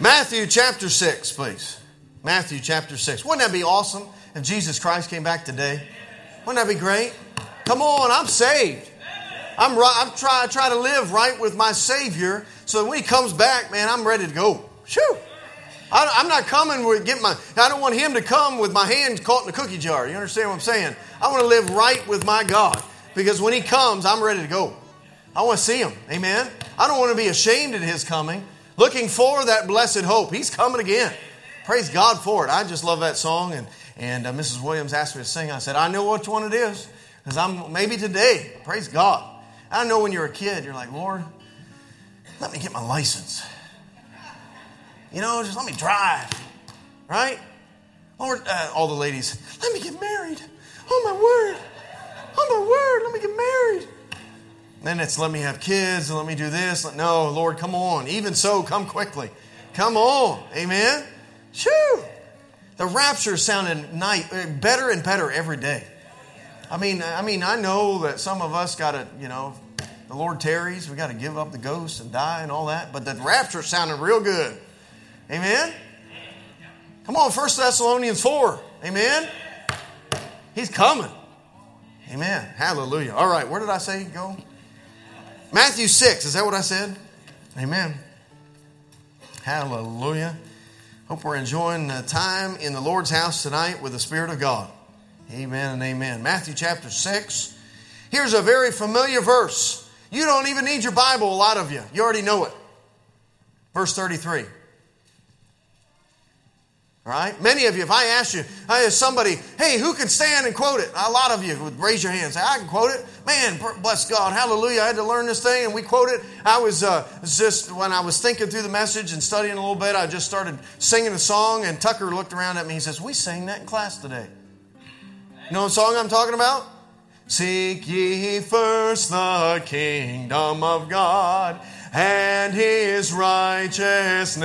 Matthew chapter 6, please. Matthew chapter 6. Wouldn't that be awesome if Jesus Christ came back today? Wouldn't that be great? Come on, I'm saved. I try to live right with my Savior so that when He comes back, man, I'm ready to go. Shoo! I'm not coming with I don't want Him to come with my hand caught in a cookie jar. You understand what I'm saying? I want to live right with my God because when He comes, I'm ready to go. I want to see Him. Amen? I don't want to be ashamed at His coming. Looking for that blessed hope. He's coming again. Praise God for it. I just love that song. And Mrs. Williams asked me to sing. I said, I know which one it is. Because maybe today. Praise God. I know when you're a kid, you're like, Lord, let me get my license. You know, just let me drive. Right? Lord, all the ladies, let me get married. Oh, my word. Oh, my word. Let me get married. Then it's let me have kids and let me do this. No, Lord, come on. Even so, come quickly. Come on. Amen? Shoo! The rapture sounded better and better every day. I mean, I know that some of us got to, you know, the Lord tarries. We got to give up the ghost and die and all that. But the rapture sounded real good. Amen? Come on, 1 Thessalonians 4. Amen? He's coming. Amen. Hallelujah. All right, where did I say go? Matthew 6, is that what I said? Amen. Hallelujah. Hope we're enjoying the time in the Lord's house tonight with the Spirit of God. Amen and amen. Matthew chapter 6. Here's a very familiar verse. You don't even need your Bible, a lot of you. You already know it. Verse 33. All right? Many of you, if I asked you, somebody, hey, who can stand and quote it? A lot of you would raise your hand and say, I can quote it. Man, bless God, hallelujah, I had to learn this thing and we quote it. I was just, when I was thinking through the message and studying a little bit, I just started singing a song and Tucker looked around at me and says, we sang that in class today. You know what song I'm talking about? Seek ye first the kingdom of God and His righteousness,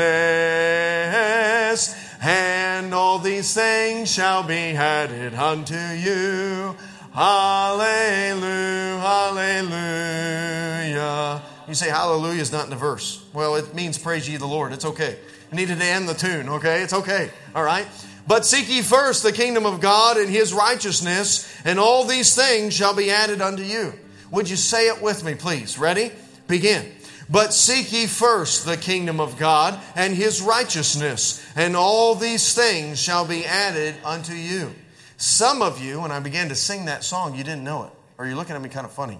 and all these things shall be added unto you. Hallelujah, hallelujah. You say hallelujah is not in the verse. Well, it means praise ye the Lord. It's okay. I needed to end the tune, okay? It's okay, all right? But seek ye first the kingdom of God and His righteousness, and all these things shall be added unto you. Would you say it with me, please? Ready? Begin. But seek ye first the kingdom of God and His righteousness, and all these things shall be added unto you. Some of you, when I began to sing that song, you didn't know it. Or you're looking at me kind of funny.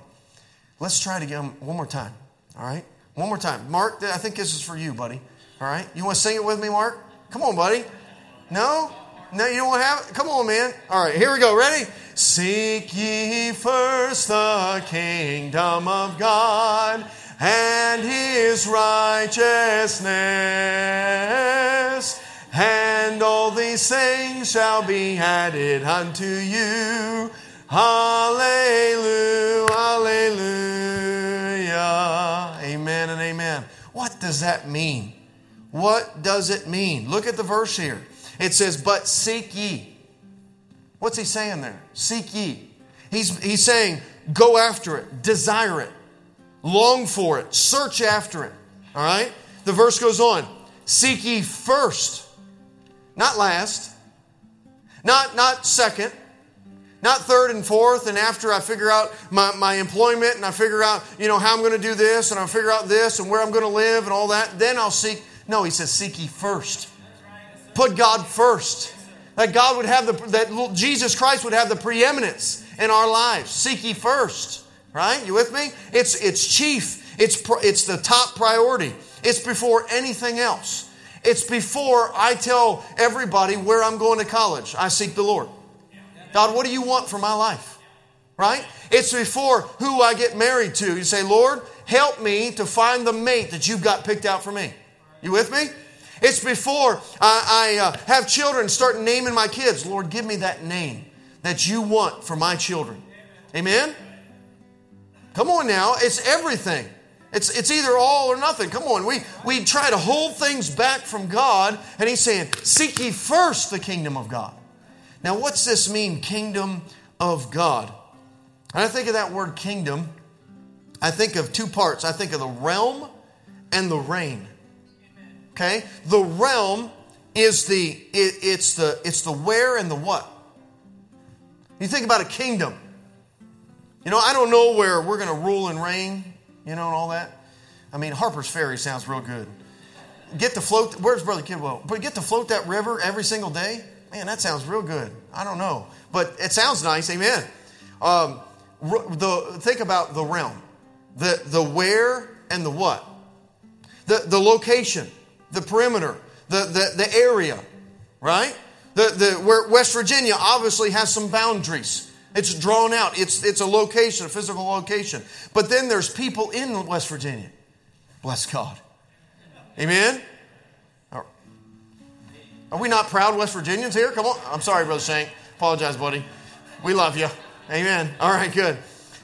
Let's try it again one more time. All right? One more time. Mark, I think this is for you, buddy. All right? You want to sing it with me, Mark? Come on, buddy. No? No, you don't want to have it? Come on, man. All right, here we go. Ready? Seek ye first the kingdom of God and His righteousness, and all these things shall be added unto you. Hallelujah, hallelujah. Amen and amen. What does that mean? What does it mean? Look at the verse here. It says, but seek ye. What's he saying there? Seek ye. He's saying, go after it, desire it, long for it, search after it. All right? The verse goes on. Seek ye first, not last, not second, not third and fourth, and after I figure out my employment and I figure out, you know, how I'm going to do this and I'll figure out this and where I'm going to live and all that, then I'll seek. No, he says, seek ye first. Put God first. That God would have that Jesus Christ would have the preeminence in our lives. Seek ye first. Right? You with me? It's chief. It's the top priority. It's before anything else. It's before I tell everybody where I'm going to college. I seek the Lord. God, what do you want for my life? Right? It's before who I get married to. You say, Lord, help me to find the mate that you've got picked out for me. You with me? It's before I have children, start naming my kids. Lord, give me that name that you want for my children. Amen? Come on now. It's everything. It's either all or nothing. Come on. We try to hold things back from God. And he's saying, seek ye first the kingdom of God. Now, what's this mean, kingdom of God? And I think of that word kingdom, I think of two parts. I think of the realm and the reign. Okay? The realm is it's the where and the what. You think about a kingdom. You know, I don't know where we're going to rule and reign, you know, and all that. I mean, Harper's Ferry sounds real good. Get to float, where's Brother Kidwell? But get to float that river every single day? Man, that sounds real good. I don't know. But it sounds nice, amen. Think about the realm. The where and the what. The location, the perimeter, the area, right? Where West Virginia obviously has some boundaries. It's drawn out. It's a location, a physical location. But then there's people in West Virginia. Bless God. Amen? Are we not proud West Virginians here? Come on. I'm sorry, Brother Shank. Apologize, buddy. We love you. Amen. All right, good.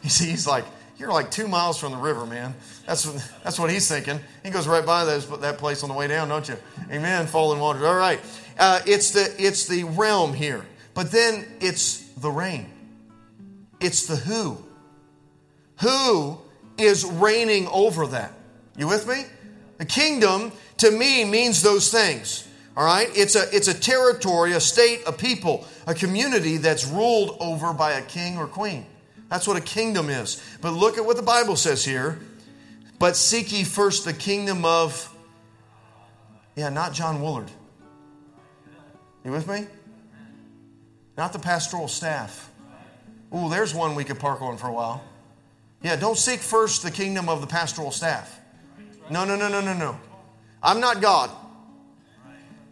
You see, he's like, you're like 2 miles from the river, man. That's what he's thinking. He goes right by that place on the way down, don't you? Amen. Fallen waters. All right. It's the realm here. But then it's the reign. It's the who. Who is reigning over that? You with me? The kingdom, to me, means those things. All right? It's a territory, a state, a people, a community that's ruled over by a king or queen. That's what a kingdom is. But look at what the Bible says here. But seek ye first the kingdom of... Yeah, not John Woolard. You with me? Not the pastoral staff. Ooh, there's one we could park on for a while. Yeah, don't seek first the kingdom of the pastoral staff. No. I'm not God.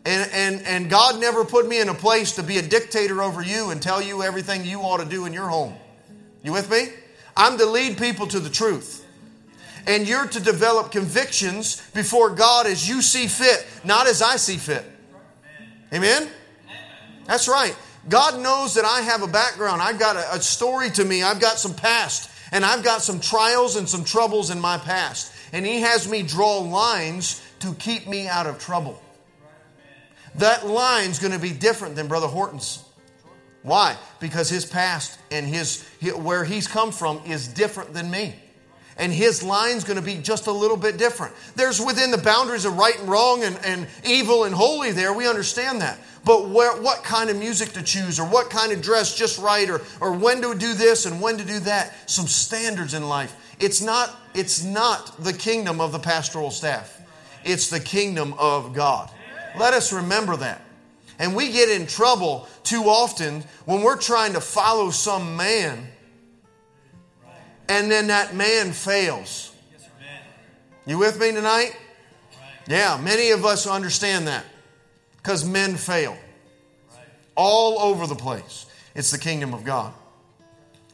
And God never put me in a place to be a dictator over you and tell you everything you ought to do in your home. You with me? I'm to lead people to the truth. And you're to develop convictions before God as you see fit, not as I see fit. Amen? That's right. God knows that I have a background. I've got a story to me. I've got some past. And I've got some trials and some troubles in my past. And He has me draw lines to keep me out of trouble. That line's going to be different than Brother Horton's. Why? Because his past and where he's come from is different than me. And his line's going to be just a little bit different. There's within the boundaries of right and wrong and evil and holy there. We understand that. But what kind of music to choose or what kind of dress just right or when to do this and when to do that. Some standards in life. It's not the kingdom of the pastoral staff. It's the kingdom of God. Let us remember that. And we get in trouble too often when we're trying to follow some man and then that man fails. You with me tonight? Yeah, many of us understand that because men fail all over the place. It's the kingdom of God.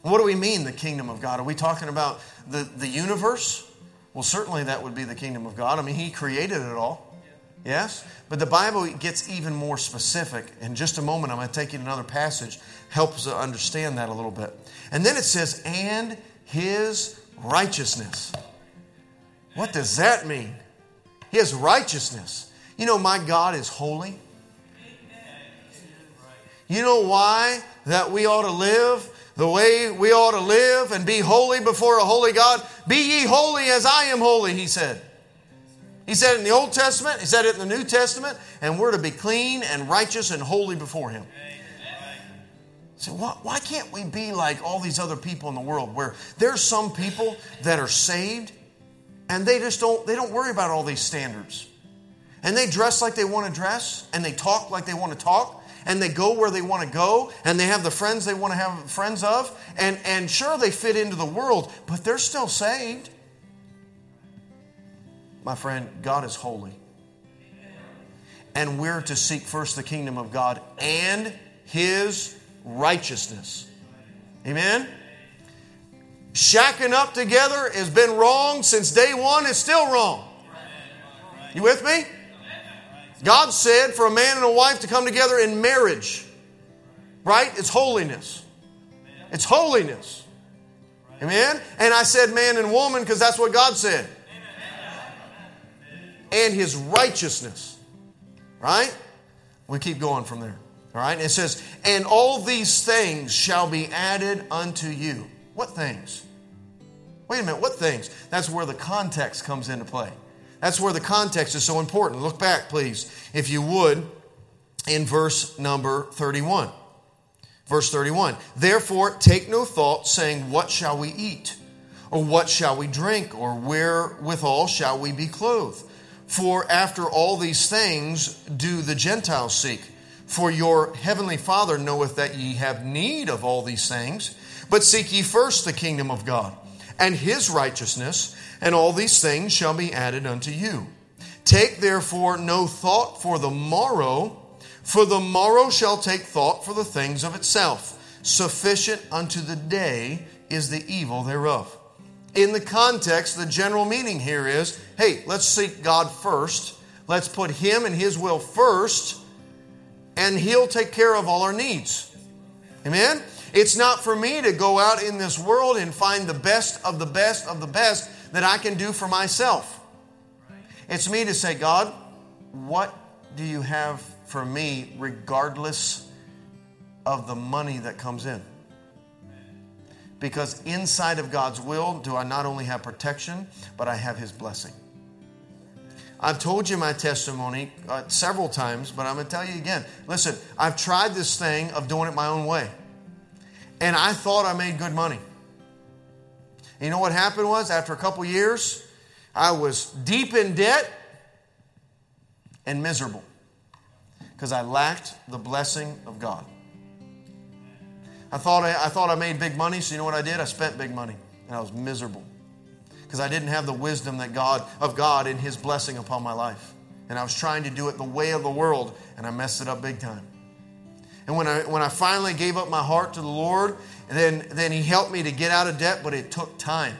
What do we mean the kingdom of God? Are we talking about the universe? Well, certainly that would be the kingdom of God. I mean, He created it all. Yes? But the Bible gets even more specific. In just a moment, I'm going to take you to another passage. Helps us understand that a little bit. And then it says, and His righteousness. What does that mean? His righteousness. You know, my God is holy. You know why that we ought to live the way we ought to live and be holy before a holy God? Be ye holy as I am holy, He said. He said it in the Old Testament. He said it in the New Testament. And we're to be clean and righteous and holy before Him. So why can't we be like all these other people in the world where there's some people that are saved and they don't worry about all these standards. And they dress like they want to dress and they talk like they want to talk. And they go where they want to go, and they have the friends they want to have friends of, and sure they fit into the world, but they're still saved. My friend, God is holy. And we're to seek first the kingdom of God and His righteousness. Amen? Shacking up together has been wrong since day one. It's still wrong. You with me? God said for a man and a wife to come together in marriage. Right? It's holiness. It's holiness. Amen? And I said man and woman because that's what God said. And His righteousness. Right? We keep going from there. All right? It says, and all these things shall be added unto you. What things? Wait a minute. What things? That's where the context comes into play. That's where the context is so important. Look back, please, if you would, in verse number 31. Verse 31, therefore take no thought, saying, what shall we eat? Or what shall we drink? Or wherewithal shall we be clothed? For after all these things do the Gentiles seek. For your heavenly Father knoweth that ye have need of all these things. But seek ye first the kingdom of God, and his righteousness, and all these things shall be added unto you. Take therefore no thought for the morrow, for the morrow shall take thought for the things of itself. Sufficient unto the day is the evil thereof. In the context, the general meaning here is, hey, let's seek God first. Let's put him and his will first, and he'll take care of all our needs. Amen? It's not for me to go out in this world and find the best of the best of the best that I can do for myself. It's me to say, God, what do you have for me regardless of the money that comes in? Because inside of God's will, do I not only have protection, but I have his blessing. I've told you my testimony several times, but I'm going to tell you again. Listen, I've tried this thing of doing it my own way. And I thought I made good money. You know what happened was, after a couple years, I was deep in debt and miserable because I lacked the blessing of God. I thought I made big money, so you know what I did? I spent big money, and I was miserable because I didn't have the wisdom of God in his blessing upon my life. And I was trying to do it the way of the world, and I messed it up big time. And when I finally gave up my heart to the Lord, then he helped me to get out of debt, but it took time.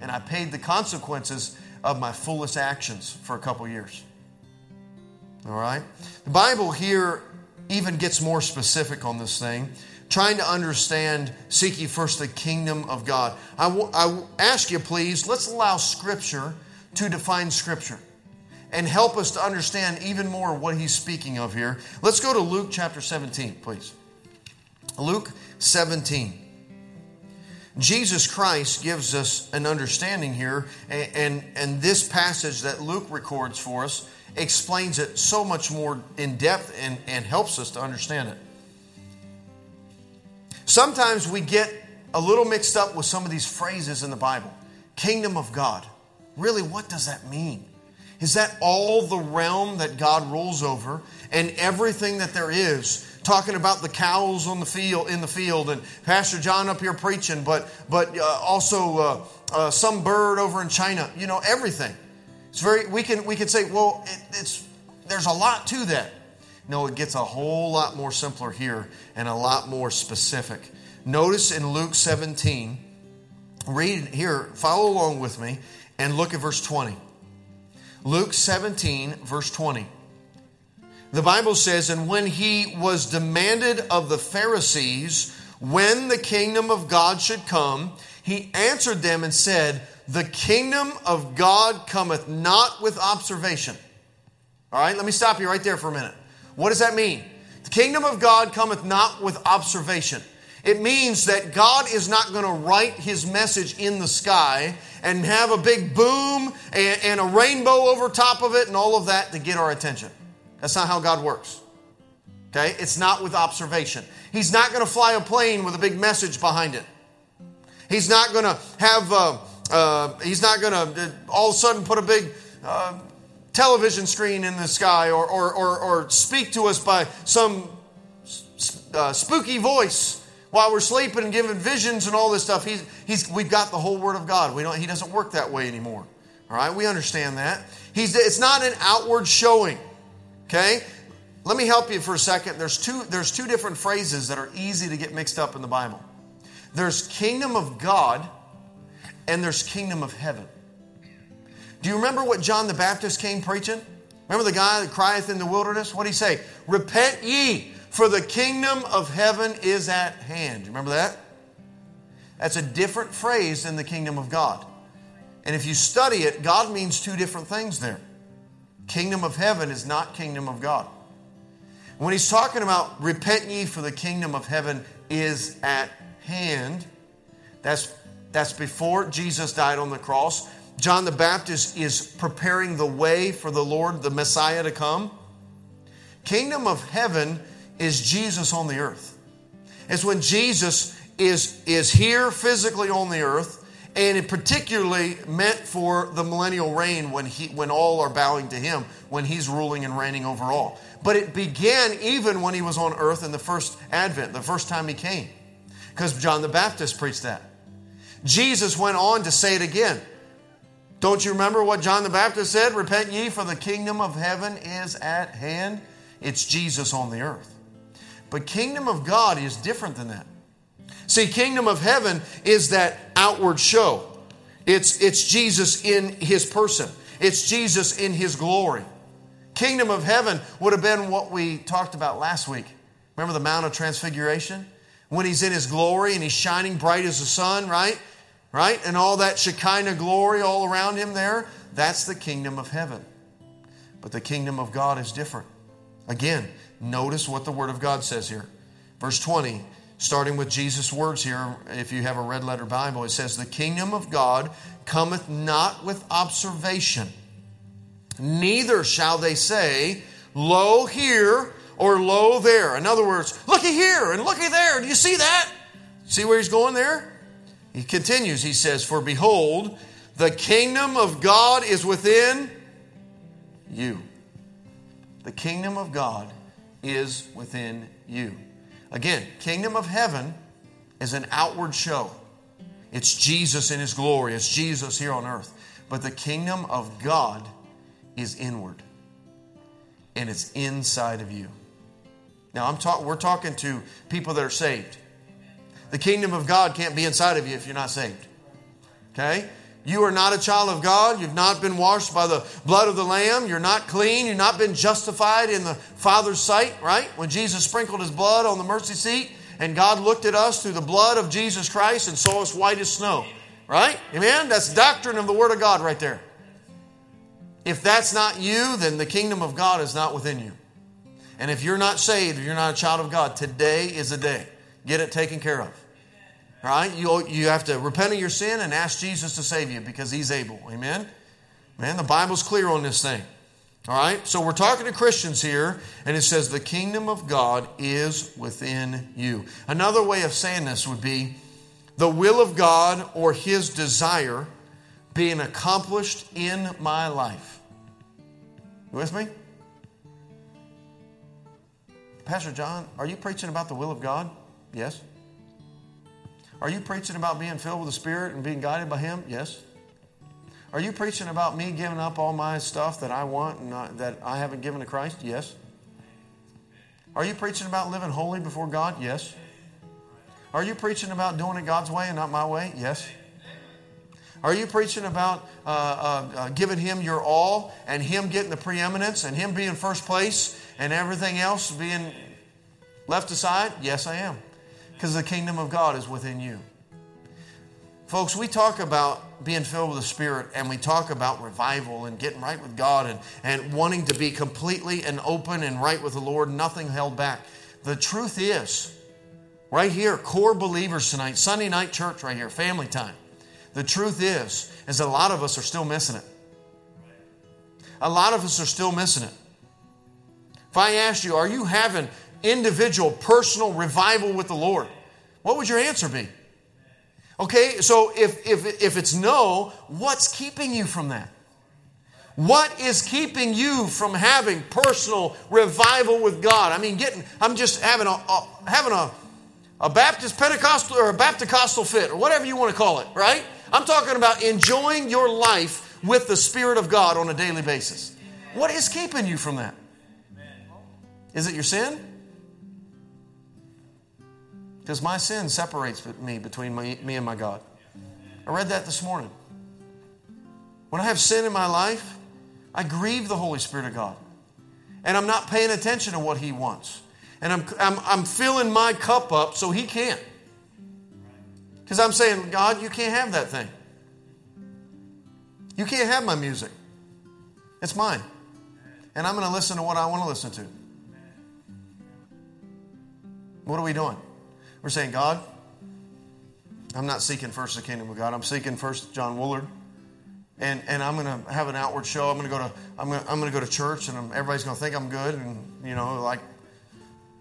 And I paid the consequences of my foolish actions for a couple years. All right? The Bible here even gets more specific on this thing, trying to understand, seek ye first the kingdom of God. I ask you, please, let's allow Scripture to define Scripture and help us to understand even more what he's speaking of here. Let's go to Luke chapter 17, please. Luke 17. Jesus Christ gives us an understanding here, and this passage that Luke records for us explains it so much more in depth and helps us to understand it. Sometimes we get a little mixed up with some of these phrases in the Bible. Kingdom of God. Really, what does that mean? Is that all the realm that God rules over and everything that there is? Talking about the cows on the field, in the field, and Pastor John up here preaching, but also some bird over in China. You know, everything. It's very. We can say, well, there's a lot to that. No, it gets a whole lot more simpler here and a lot more specific. Notice in Luke 17, read here, follow along with me, and look at verse 20. Luke 17, verse 20. The Bible says, and when he was demanded of the Pharisees when the kingdom of God should come, he answered them and said, the kingdom of God cometh not with observation. All right, let me stop you right there for a minute. What does that mean? The kingdom of God cometh not with observation. It means that God is not going to write his message in the sky and have a big boom and a rainbow over top of it and all of that to get our attention. That's not how God works. Okay? It's not with observation. He's not going to fly a plane with a big message behind it. He's not going to have, he's not going to all of a sudden put a big television screen in the sky or speak to us by some spooky voice while we're sleeping and giving visions and all this stuff. We've got the whole Word of God. He doesn't work that way anymore. All right, we understand that. It's not an outward showing. Okay, let me help you for a second. There's two different phrases that are easy to get mixed up in the Bible. There's kingdom of God and there's kingdom of heaven. Do you remember what John the Baptist came preaching? Remember the guy that crieth in the wilderness? What did he say? Repent ye, for the kingdom of heaven is at hand. You remember that? That's a different phrase than the kingdom of God. And if you study it, God means two different things there. Kingdom of heaven is not kingdom of God. When he's talking about repent ye, for the kingdom of heaven is at hand, that's before Jesus died on the cross. John the Baptist is preparing the way for the Lord, the Messiah, to come. Kingdom of heaven is Jesus on the earth. It's when Jesus is here physically on the earth, and it particularly meant for the millennial reign when all are bowing to him, when he's ruling and reigning over all. But it began even when he was on earth in the first advent, the first time he came, because John the Baptist preached that. Jesus went on to say it again. Don't you remember what John the Baptist said? Repent ye, for the kingdom of heaven is at hand. It's Jesus on the earth. But kingdom of God is different than that. See, kingdom of heaven is that outward show. It's Jesus in his person. It's Jesus in his glory. Kingdom of heaven would have been what we talked about last week. Remember the Mount of Transfiguration? When he's in his glory and he's shining bright as the sun, right? Right? And all that Shekinah glory all around him there, that's the kingdom of heaven. But the kingdom of God is different. Again, notice what the Word of God says here. Verse 20, starting with Jesus' words here, if you have a red letter Bible, it says, the kingdom of God cometh not with observation, neither shall they say, lo here or lo there. In other words, looky here and looky there. Do you see that? See where he's going there? He continues, he says, for behold, the kingdom of God is within you. The kingdom of God is within you. Again, kingdom of heaven is an outward show. It's Jesus in his glory. It's Jesus here on earth. But the kingdom of God is inward. And it's inside of you. Now, we're talking to people that are saved. The kingdom of God can't be inside of you if you're not saved. Okay? You are not a child of God. You've not been washed by the blood of the Lamb. You're not clean. You've not been justified in the Father's sight, right? When Jesus sprinkled his blood on the mercy seat and God looked at us through the blood of Jesus Christ and saw us white as snow, right? Amen? That's doctrine of the Word of God right there. If that's not you, then the kingdom of God is not within you. And if you're not saved, if you're not a child of God, today is the day. Get it taken care of. All right? You have to repent of your sin and ask Jesus to save you because he's able. Amen? Man, the Bible's clear on this thing. All right? So we're talking to Christians here, and it says the kingdom of God is within you. Another way of saying this would be the will of God or his desire being accomplished in my life. You with me? Pastor John, are you preaching about the will of God? Yes. Are you preaching about being filled with the Spirit and being guided by Him? Yes. Are you preaching about me giving up all my stuff that I want and that I haven't given to Christ? Yes. Are you preaching about living holy before God? Yes. Are you preaching about doing it God's way and not my way? Yes. Are you preaching about giving Him your all and Him getting the preeminence and Him being first place and everything else being left aside? Yes, I am. Because the kingdom of God is within you. Folks, we talk about being filled with the Spirit and we talk about revival and getting right with God and wanting to be completely and open and right with the Lord, nothing held back. The truth is, right here, core believers tonight, Sunday night church right here, family time. The truth is that a lot of us are still missing it. A lot of us are still missing it. If I asked you, are you having individual, personal revival with the Lord? What would your answer be? Okay, so if it's no, what's keeping you from that? What is keeping you from having personal revival with God? I mean, I'm just having a Baptist Pentecostal or a Bapticostal fit or whatever you want to call it, right? I'm talking about enjoying your life with the Spirit of God on a daily basis. What is keeping you from that? Is it your sin? Because my sin separates me between me and my God. I read that this morning. When I have sin in my life, I grieve the Holy Spirit of God. And I'm not paying attention to what He wants. And I'm filling my cup up so He can't. Because I'm saying, God, you can't have that thing. You can't have my music. It's mine. And I'm going to listen to what I want to listen to. What are we doing? We're saying, God, I'm not seeking first the kingdom of God. I'm seeking first John Woolard. and I'm going to have an outward show. I'm going to go to church, and everybody's going to think I'm good, and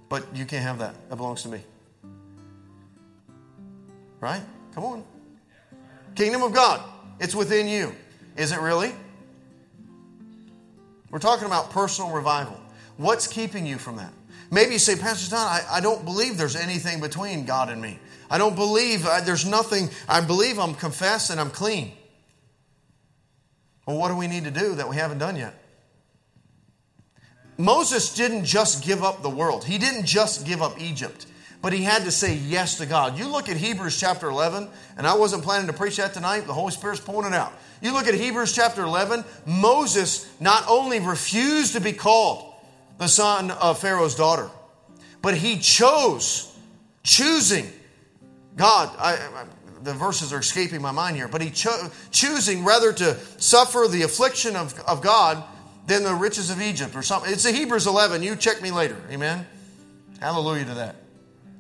but you can't have that. That belongs to me. Right? Come on. Kingdom of God. It's within you. Is it really? We're talking about personal revival. What's keeping you from that? Maybe you say, Pastor Todd, I don't believe there's anything between God and me. I don't believe there's nothing. I believe I'm confessed and I'm clean. Well, what do we need to do that we haven't done yet? Moses didn't just give up the world. He didn't just give up Egypt. But he had to say yes to God. You look at Hebrews chapter 11, and I wasn't planning to preach that tonight. The Holy Spirit's pointing it out. You look at Hebrews chapter 11, Moses not only refused to be called the son of Pharaoh's daughter, but he choosing God. The verses are escaping my mind here. But he choosing rather to suffer the affliction of God than the riches of Egypt or something. It's Hebrews 11. You check me later. Amen? Hallelujah to that.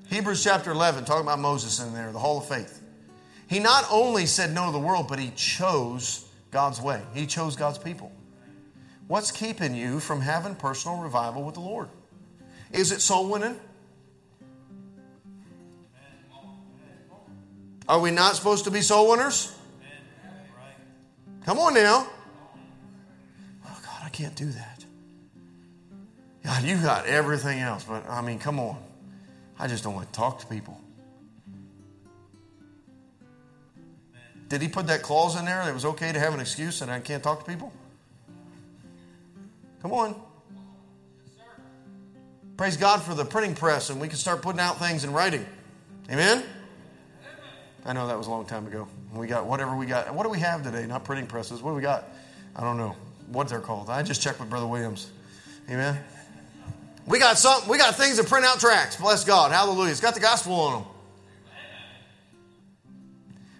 Hebrews chapter 11, talking about Moses in there, the hall of faith. He not only said no to the world, but he chose God's way. He chose God's people. What's keeping you from having personal revival with the Lord? Is it soul winning? Are we not supposed to be soul winners? Come on now. Oh God, I can't do that. God, you got everything else, but I mean, come on. I just don't want to talk to people. Did he put that clause in there that it was okay to have an excuse and I can't talk to people? Come on. Praise God for the printing press, and we can start putting out things in writing. Amen? I know that was a long time ago. We got whatever we got. What do we have today? Not printing presses. What do we got? I don't know what they're called. I just checked with Brother Williams. Amen? We got something. We got things that print out tracts. Bless God. Hallelujah. It's got the gospel on them.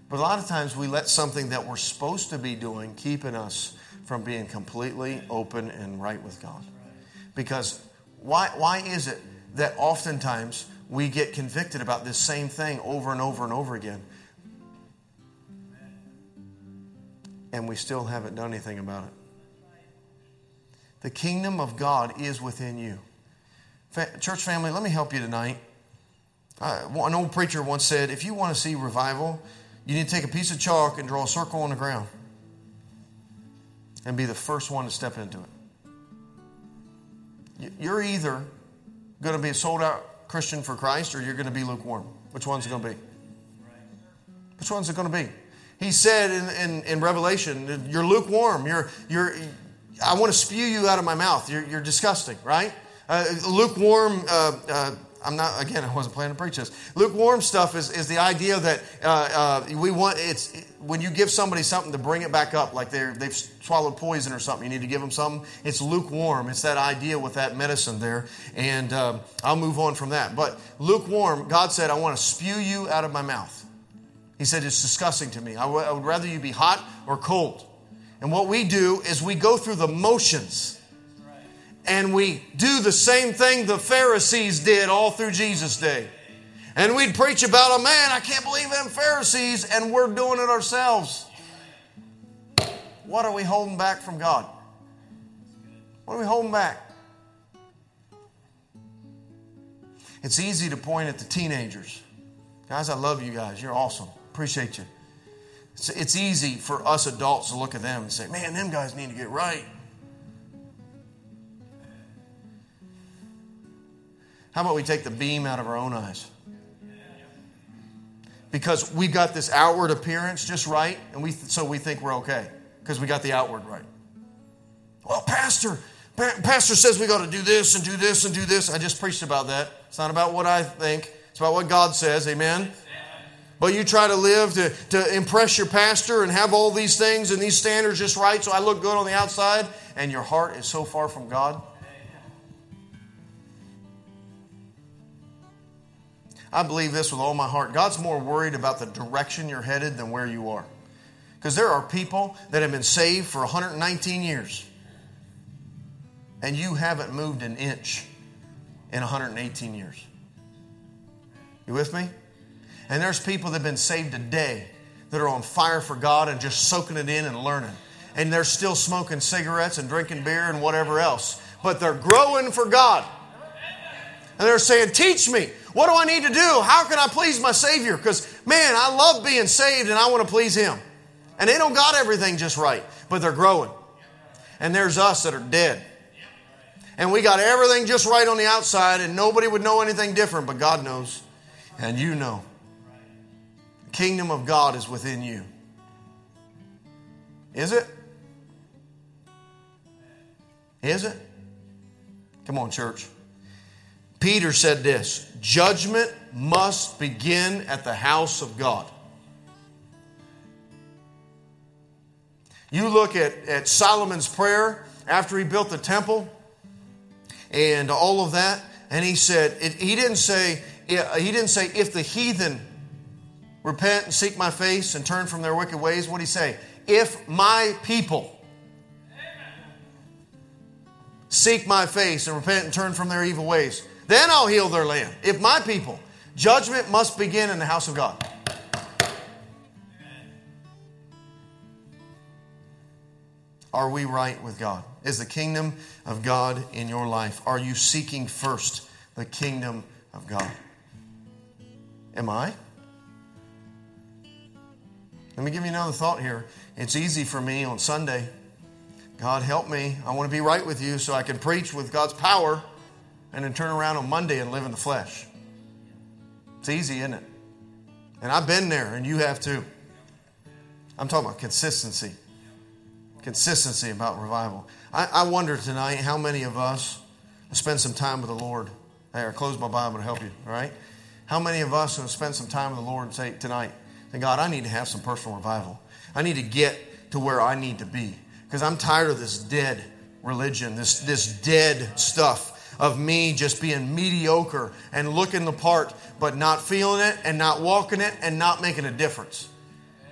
But a lot of times we let something that we're supposed to be doing keeping us from being completely open and right with God. Because why is it that oftentimes we get convicted about this same thing over and over and over again? And we still haven't done anything about it. The kingdom of God is within you. Church family, let me help you tonight. An old preacher once said, if you want to see revival, you need to take a piece of chalk and draw a circle on the ground and be the first one to step into it. You're either going to be a sold-out Christian for Christ or you're going to be lukewarm. Which one's it going to be? Which one's it going to be? He said in Revelation, you're lukewarm. I want to spew you out of my mouth. You're disgusting, right? Lukewarm, I wasn't planning to preach this. Lukewarm stuff is the idea that when you give somebody something to bring it back up, like they've swallowed poison or something, you need to give them something. It's lukewarm. It's that idea with that medicine there. And I'll move on from that. But lukewarm, God said, I want to spew you out of my mouth. He said, it's disgusting to me. I would rather you be hot or cold. And what we do is we go through the motions. And we do the same thing the Pharisees did all through Jesus' day. And we'd preach about, man, I can't believe them Pharisees, and we're doing it ourselves. What are we holding back from God? What are we holding back? It's easy to point at the teenagers. Guys, I love you guys. You're awesome. Appreciate you. It's easy for us adults to look at them and say, man, them guys need to get right. How about we take the beam out of our own eyes? Because we've got this outward appearance just right, and so we think we're okay because we got the outward right. Well, Pastor says we got to do this and do this and do this. I just preached about that. It's not about what I think. It's about what God says. Amen? But you try to live to impress your pastor and have all these things and these standards just right so I look good on the outside, and your heart is so far from God. I believe this with all my heart. God's more worried about the direction you're headed than where you are. Because there are people that have been saved for 119 years. And you haven't moved an inch in 118 years. You with me? And there's people that have been saved today that are on fire for God and just soaking it in and learning. and they're still smoking cigarettes and drinking beer and whatever else. But they're growing for God. And they're saying, teach me. What do I need to do? How can I please my Savior? Because, man, I love being saved and I want to please Him. And they don't got everything just right, but they're growing. And there's us that are dead. And we got everything just right on the outside and nobody would know anything different, but God knows. And you know. The kingdom of God is within you. Is it? Is it? Come on, church. Peter said this, judgment must begin at the house of God. You look at Solomon's prayer after he built the temple and all of that, and he said, he didn't say if the heathen repent and seek my face and turn from their wicked ways, what did he say? If my people seek my face and repent and turn from their evil ways, then I'll heal their land. If my people, judgment must begin in the house of God. Are we right with God? Is the kingdom of God in your life? Are you seeking first the kingdom of God? Am I? Let me give you another thought here. It's easy for me on Sunday. God help me. I want to be right with you so I can preach with God's power and then turn around on Monday and live in the flesh. It's easy, isn't it? And I've been there and you have too. I'm talking about consistency. Consistency about revival. I wonder tonight how many of us spend some time with the Lord. Hey, I close my Bible to help you, all right? How many of us have spent some time with the Lord and say tonight, God, I need to have some personal revival. I need to get to where I need to be. Because I'm tired of this dead religion, this dead stuff of me just being mediocre and looking the part, but not feeling it and not walking it and not making a difference.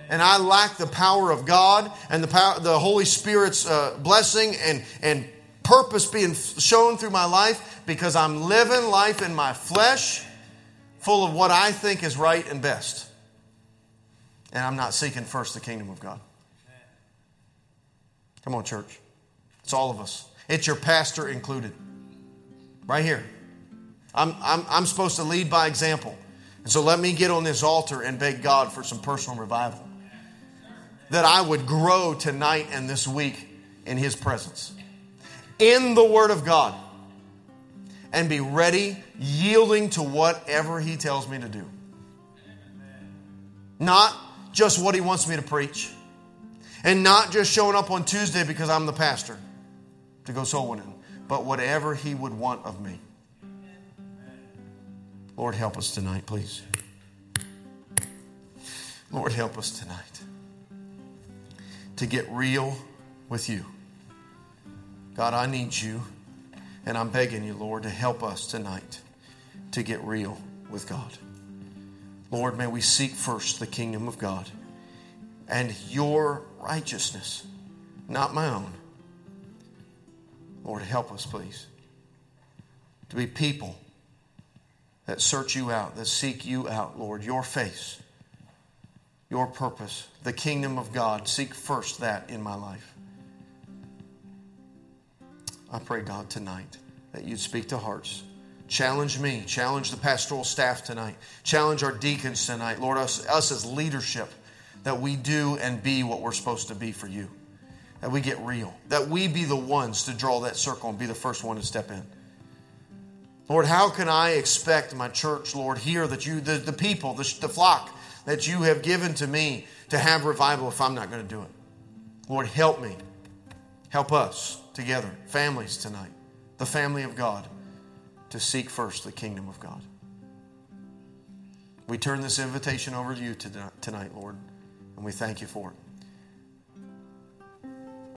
And I lack the power of God and the power, the Holy Spirit's blessing and purpose being shown through my life because I'm living life in my flesh full of what I think is right and best. And I'm not seeking first the kingdom of God. Come on, church. It's all of us. It's your pastor included. Right here. I'm supposed to lead by example. And so let me get on this altar and beg God for some personal revival. That I would grow tonight and this week in His presence. In the Word of God. And be ready, yielding to whatever He tells me to do. Not just what He wants me to preach. And not just showing up on Tuesday because I'm the pastor to go soul winning, but whatever He would want of me. Lord, help us tonight, please. Lord, help us tonight to get real with You. God, I need You, and I'm begging You, Lord, to help us tonight to get real with God. Lord, may we seek first the kingdom of God and Your righteousness, not my own. Lord, help us, please, to be people that search You out, that seek You out, Lord, Your face, Your purpose, the kingdom of God. Seek first that in my life. I pray, God, tonight that You'd speak to hearts. Challenge me. Challenge the pastoral staff tonight. Challenge our deacons tonight. Lord, us as leadership, that we do and be what we're supposed to be for You. That we get real. That we be the ones to draw that circle and be the first one to step in. Lord, how can I expect my church, Lord, here that You, the people, the flock that You have given to me to have revival if I'm not going to do it? Lord, help me. Help us together, families tonight, the family of God, to seek first the kingdom of God. We turn this invitation over to You tonight, Lord. And we thank You for it.